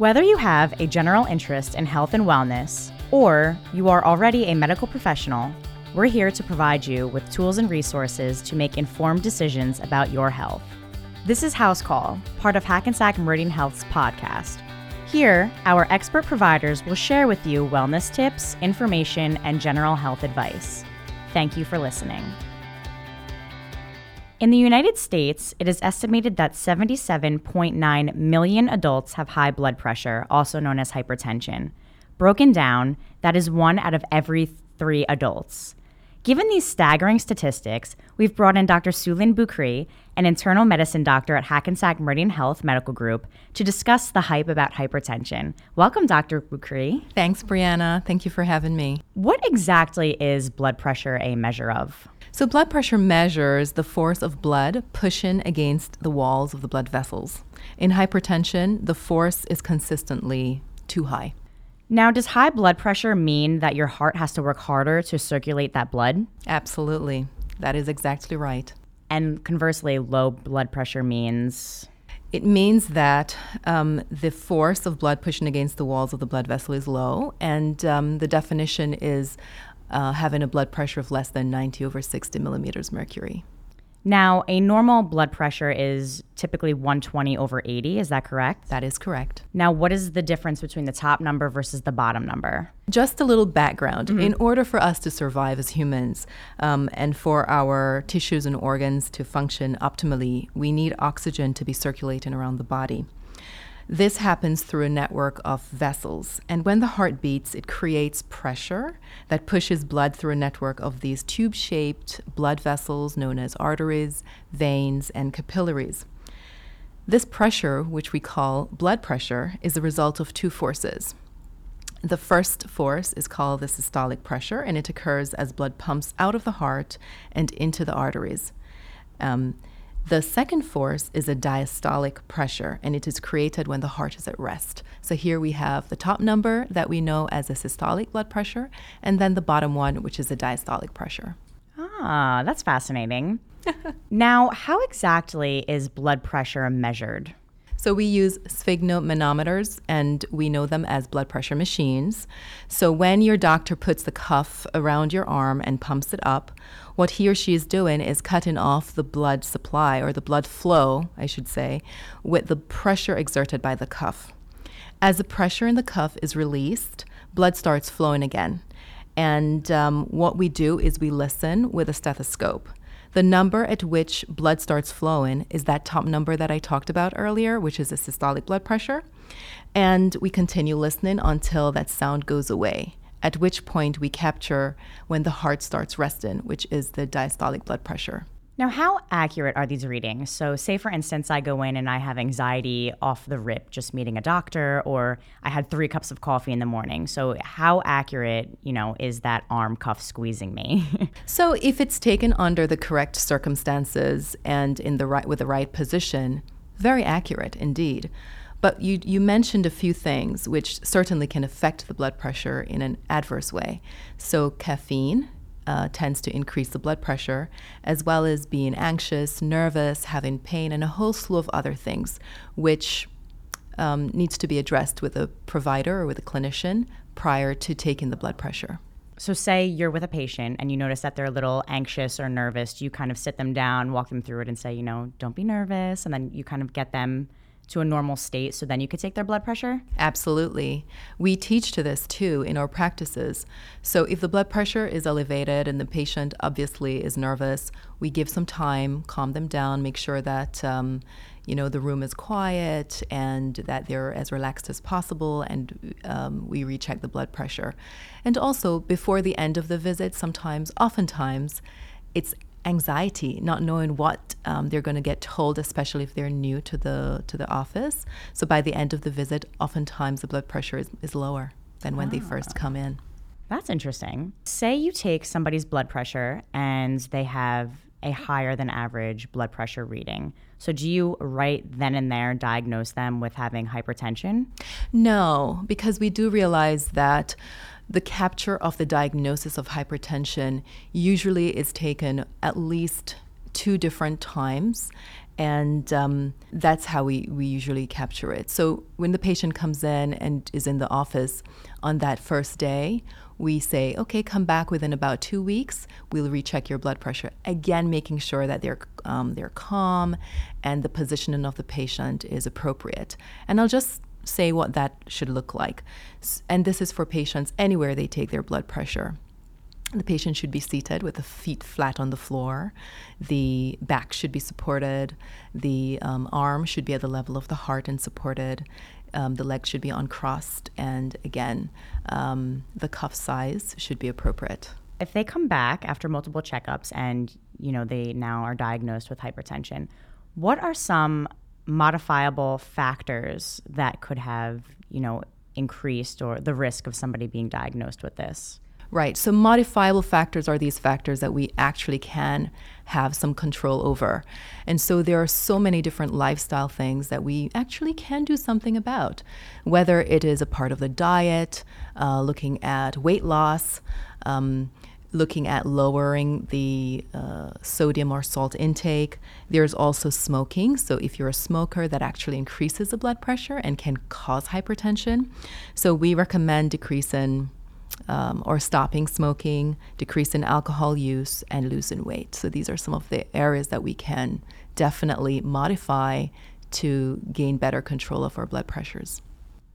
Whether you have a general interest in health and wellness, or you are already a medical professional, we're here to provide you with tools and resources to make informed decisions about your health. This is House Call, part of Hackensack Meridian Health's podcast. Here, our expert providers will share with you wellness tips, information, and general health advice. Thank you for listening. In the United States, it is estimated that 77.9 million adults have high blood pressure, also known as hypertension. Broken down, that is 1 out of every 3 adults. Given these staggering statistics, we've brought in Dr. Soulin Boukri, an internal medicine doctor at Hackensack Meridian Health Medical Group, to discuss the hype about hypertension. Welcome, Dr. Boukri. Thanks, Brianna. Thank you for having me. What exactly is blood pressure a measure of? So blood pressure measures the force of blood pushing against the walls of the blood vessels. In hypertension, the force is consistently too high. Now, does high blood pressure mean that your heart has to work harder to circulate that blood? Absolutely. That is exactly right. And conversely, low blood pressure means? It means that the force of blood pushing against the walls of the blood vessel is low, and the definition is having a blood pressure of less than 90 over 60 millimeters mercury. Now, a normal blood pressure is typically 120 over 80, is that correct? That is correct. Now, what is the difference between the top number versus the bottom number? Just a little background. Mm-hmm. In order for us to survive as humans and for our tissues and organs to function optimally, we need oxygen to be circulating around the body. This happens through a network of vessels, and when the heart beats, it creates pressure that pushes blood through a network of these tube-shaped blood vessels known as arteries, veins, and capillaries. This pressure, which we call blood pressure, is the result of two forces. The first force is called the systolic pressure, and it occurs as blood pumps out of the heart and into the arteries. The second force is a diastolic pressure, and it is created when the heart is at rest. So here we have the top number that we know as a systolic blood pressure, and then the bottom one, which is a diastolic pressure. Ah, that's fascinating. Now, how exactly is blood pressure measured? So we use sphygmomanometers, and we know them as blood pressure machines. So when your doctor puts the cuff around your arm and pumps it up, what he or she is doing is cutting off the blood supply, or the blood flow, I should say, with the pressure exerted by the cuff. As the pressure in the cuff is released, blood starts flowing again. And what we do is we listen with a stethoscope. The number at which blood starts flowing is that top number that I talked about earlier, which is the systolic blood pressure. And we continue listening until that sound goes away, at which point we capture when the heart starts resting, which is the diastolic blood pressure. Now, how accurate are these readings? So say, for instance, I go in and I have anxiety off the rip just meeting a doctor, or I had 3 cups of coffee in the morning. So how accurate, is that arm cuff squeezing me? So if it's taken under the correct circumstances and with the right position, very accurate indeed. But you mentioned a few things which certainly can affect the blood pressure in an adverse way. So caffeine tends to increase the blood pressure, as well as being anxious, nervous, having pain, and a whole slew of other things, which needs to be addressed with a provider or with a clinician prior to taking the blood pressure. So say you're with a patient and you notice that they're a little anxious or nervous, you kind of sit them down, walk them through it and say, don't be nervous, and then you kind of get them to a normal state, so then you could take their blood pressure? Absolutely. We teach to this too in our practices. So if the blood pressure is elevated and the patient obviously is nervous, we give some time, calm them down, make sure that the room is quiet and that they're as relaxed as possible, and we recheck the blood pressure. And also, before the end of the visit, oftentimes, it's anxiety, not knowing what they're going to get told, especially if they're new to the office. So by the end of the visit, oftentimes the blood pressure is lower than when they first come in. That's interesting. Say you take somebody's blood pressure and they have a higher than average blood pressure reading. So do you right then and there diagnose them with having hypertension? No, because we do realize that the capture of the diagnosis of hypertension usually is taken at least 2 different times, And that's how we usually capture it. So when the patient comes in and is in the office on that first day, we say, okay, come back within about 2 weeks. We'll recheck your blood pressure. Again, making sure that they're calm and the positioning of the patient is appropriate. And I'll just say what that should look like. And this is for patients anywhere they take their blood pressure. The patient should be seated with the feet flat on the floor. The back should be supported. The arm should be at the level of the heart and supported. The legs should be uncrossed. And again, the cuff size should be appropriate. If they come back after multiple checkups and, you know, they now are diagnosed with hypertension, what are some modifiable factors that could have, you know, increased or the risk of somebody being diagnosed with this? Right, so modifiable factors are these factors that we actually can have some control over. And so there are so many different lifestyle things that we actually can do something about, whether it is a part of the diet, looking at weight loss, looking at lowering the sodium or salt intake. There's also smoking. So if you're a smoker, that actually increases the blood pressure and can cause hypertension. So we recommend decreasing or stopping smoking, decrease in alcohol use, and losing weight. So these are some of the areas that we can definitely modify to gain better control of our blood pressures.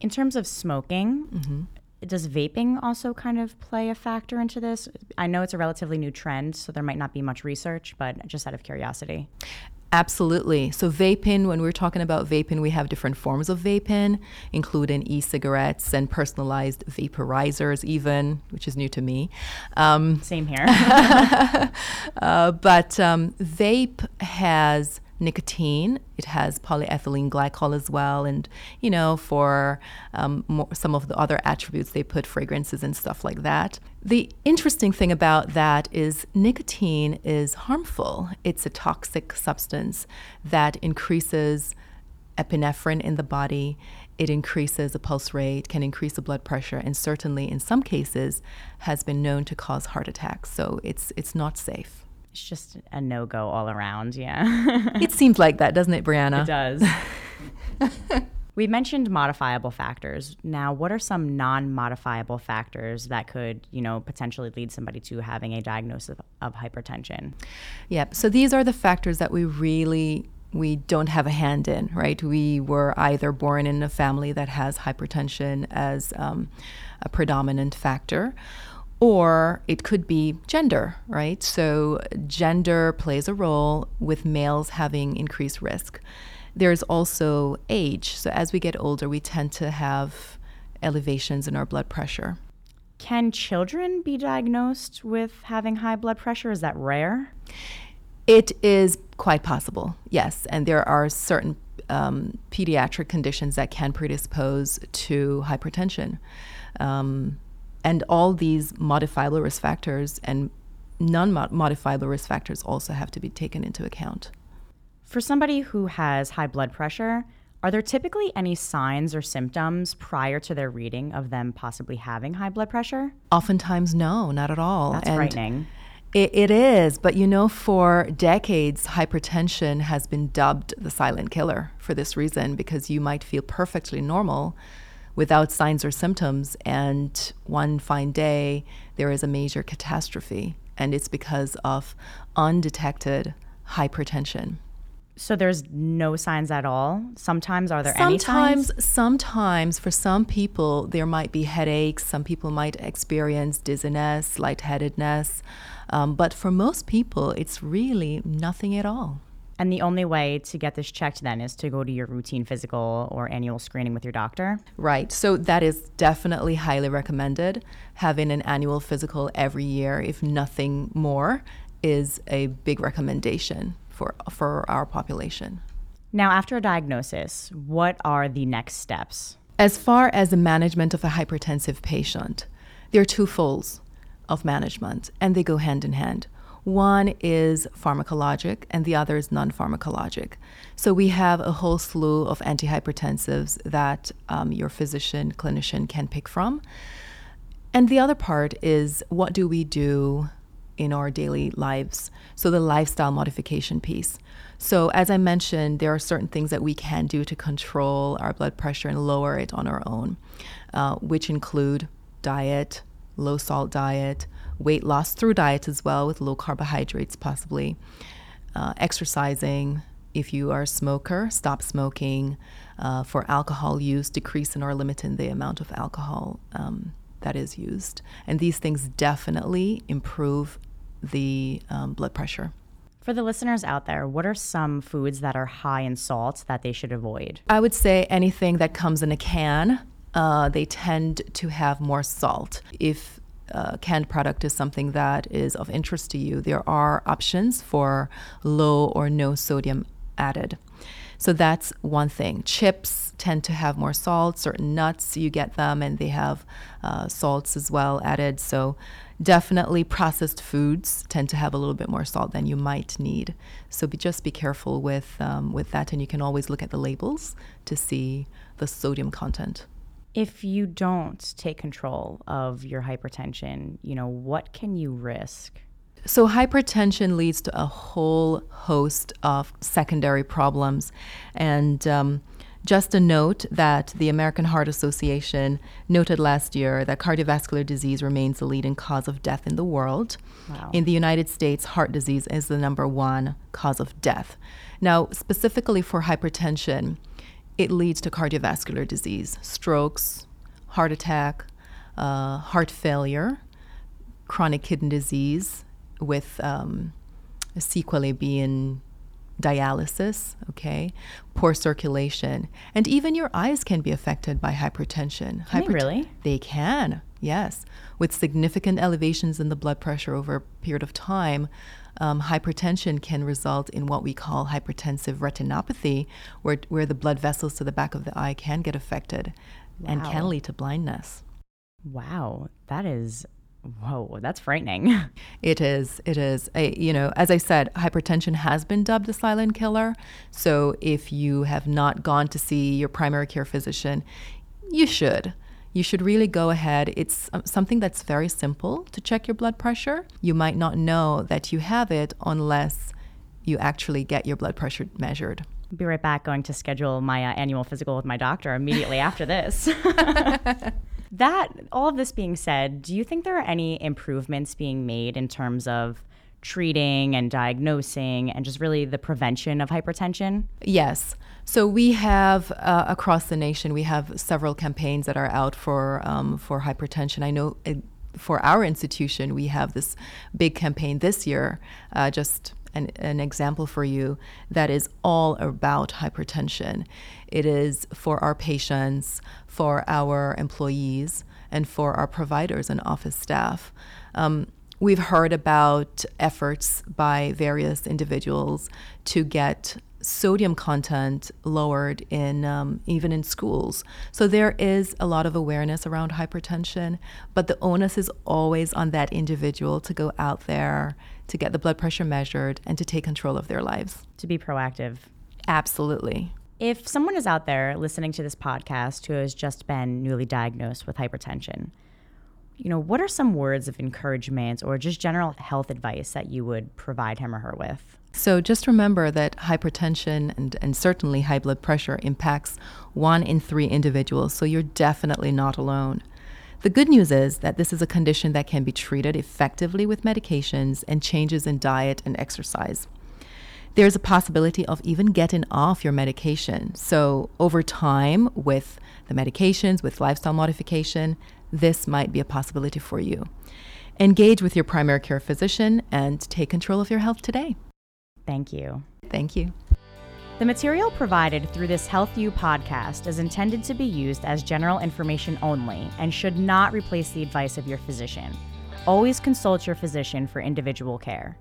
In terms of smoking, does vaping also kind of play a factor into this? I know it's a relatively new trend, so there might not be much research, but just out of curiosity. Absolutely. So vaping, when we're talking about vaping, we have different forms of vaping, including e-cigarettes and personalized vaporizers even, which is new to me. Same here. but vape has nicotine. It has polyethylene glycol as well. And, you know, for some of the other attributes, they put fragrances and stuff like that. The interesting thing about that is nicotine is harmful. It's a toxic substance that increases epinephrine in the body. It increases the pulse rate, can increase the blood pressure, and certainly in some cases has been known to cause heart attacks. So it's not safe. It's just a no-go all around, yeah. It seems like that, doesn't it, Brianna? It does. We mentioned modifiable factors. Now, what are some non-modifiable factors that could, you know, potentially lead somebody to having a diagnosis of hypertension? Yeah, so these are the factors that we don't have a hand in, right? We were either born in a family that has hypertension as a predominant factor, or it could be gender, right? So gender plays a role with males having increased risk. There's also age. So as we get older, we tend to have elevations in our blood pressure. Can children be diagnosed with having high blood pressure? Is that rare? It is quite possible, yes. And there are certain pediatric conditions that can predispose to hypertension. And all these modifiable risk factors and non-modifiable risk factors also have to be taken into account. For somebody who has high blood pressure, are there typically any signs or symptoms prior to their reading of them possibly having high blood pressure? Oftentimes, no, not at all. That's frightening. It is, but you know, for decades, hypertension has been dubbed the silent killer for this reason, because you might feel perfectly normal without signs or symptoms, and one fine day there is a major catastrophe, and it's because of undetected hypertension. So there's no signs at all? Sometimes, are there any signs? Sometimes, for some people, there might be headaches. Some people might experience dizziness, lightheadedness, but for most people, it's really nothing at all. And the only way to get this checked then is to go to your routine physical or annual screening with your doctor? Right. So that is definitely highly recommended. Having an annual physical every year, if nothing more, is a big recommendation for our population. Now, after a diagnosis, what are the next steps? As far as the management of a hypertensive patient, there are two folds of management, and they go hand in hand. One is pharmacologic and the other is non-pharmacologic. So we have a whole slew of antihypertensives that your physician, clinician can pick from. And the other part is, what do we do in our daily lives? So the lifestyle modification piece. So as I mentioned, there are certain things that we can do to control our blood pressure and lower it on our own, which include diet, low salt diet, weight loss through diet as well with low carbohydrates possibly, exercising. If you are a smoker, stop smoking. For alcohol use, decrease or limit the amount of alcohol that is used. And these things definitely improve the blood pressure. For the listeners out there, what are some foods that are high in salt that they should avoid? I would say anything that comes in a can, they tend to have more salt. If canned product is something that is of interest to you, there are options for low or no sodium added. So that's one thing. Chips tend to have more salt. Certain nuts, you get them and they have salts as well added. So definitely processed foods tend to have a little bit more salt than you might need. So just be careful with that. And you can always look at the labels to see the sodium content. If you don't take control of your hypertension, what can you risk? So hypertension leads to a whole host of secondary problems. And just a note that the American Heart Association noted last year that cardiovascular disease remains the leading cause of death in the world. Wow. In the United States, heart disease is the number one cause of death. Now, specifically for hypertension, it leads to cardiovascular disease, strokes, heart attack, heart failure, chronic kidney disease, with sequelae being dialysis, poor circulation, and even your eyes can be affected by hypertension. Really? They can, yes. With significant elevations in the blood pressure over a period of time, hypertension can result in what we call hypertensive retinopathy, where the blood vessels to the back of the eye can get affected. Wow. And can lead to blindness. Wow, that's frightening. It is. As I said, hypertension has been dubbed the silent killer. So if you have not gone to see your primary care physician, you should. You should really go ahead. It's something that's very simple to check your blood pressure. You might not know that you have it unless you actually get your blood pressure measured. Be right back, going to schedule my annual physical with my doctor immediately after this. All of this being said, do you think there are any improvements being made in terms of treating and diagnosing and just really the prevention of hypertension? Yes. So we have, across the nation, we have several campaigns that are out for hypertension. I know for our institution, we have this big campaign this year, just an example for you, that is all about hypertension. It is for our patients, for our employees, and for our providers and office staff. We've heard about efforts by various individuals to get sodium content lowered in even in schools. So there is a lot of awareness around hypertension, but the onus is always on that individual to go out there, to get the blood pressure measured, and to take control of their lives. To be proactive. Absolutely. If someone is out there listening to this podcast who has just been newly diagnosed with hypertension, what are some words of encouragement or just general health advice that you would provide him or her with? So just remember that hypertension and certainly high blood pressure impacts 1 in 3 individuals, so you're definitely not alone. The good news is that this is a condition that can be treated effectively with medications and changes in diet and exercise. There's a possibility of even getting off your medication. So over time, with the medications, with lifestyle modification, this might be a possibility for you. Engage with your primary care physician and take control of your health today. Thank you. Thank you. The material provided through this Health U podcast is intended to be used as general information only and should not replace the advice of your physician. Always consult your physician for individual care.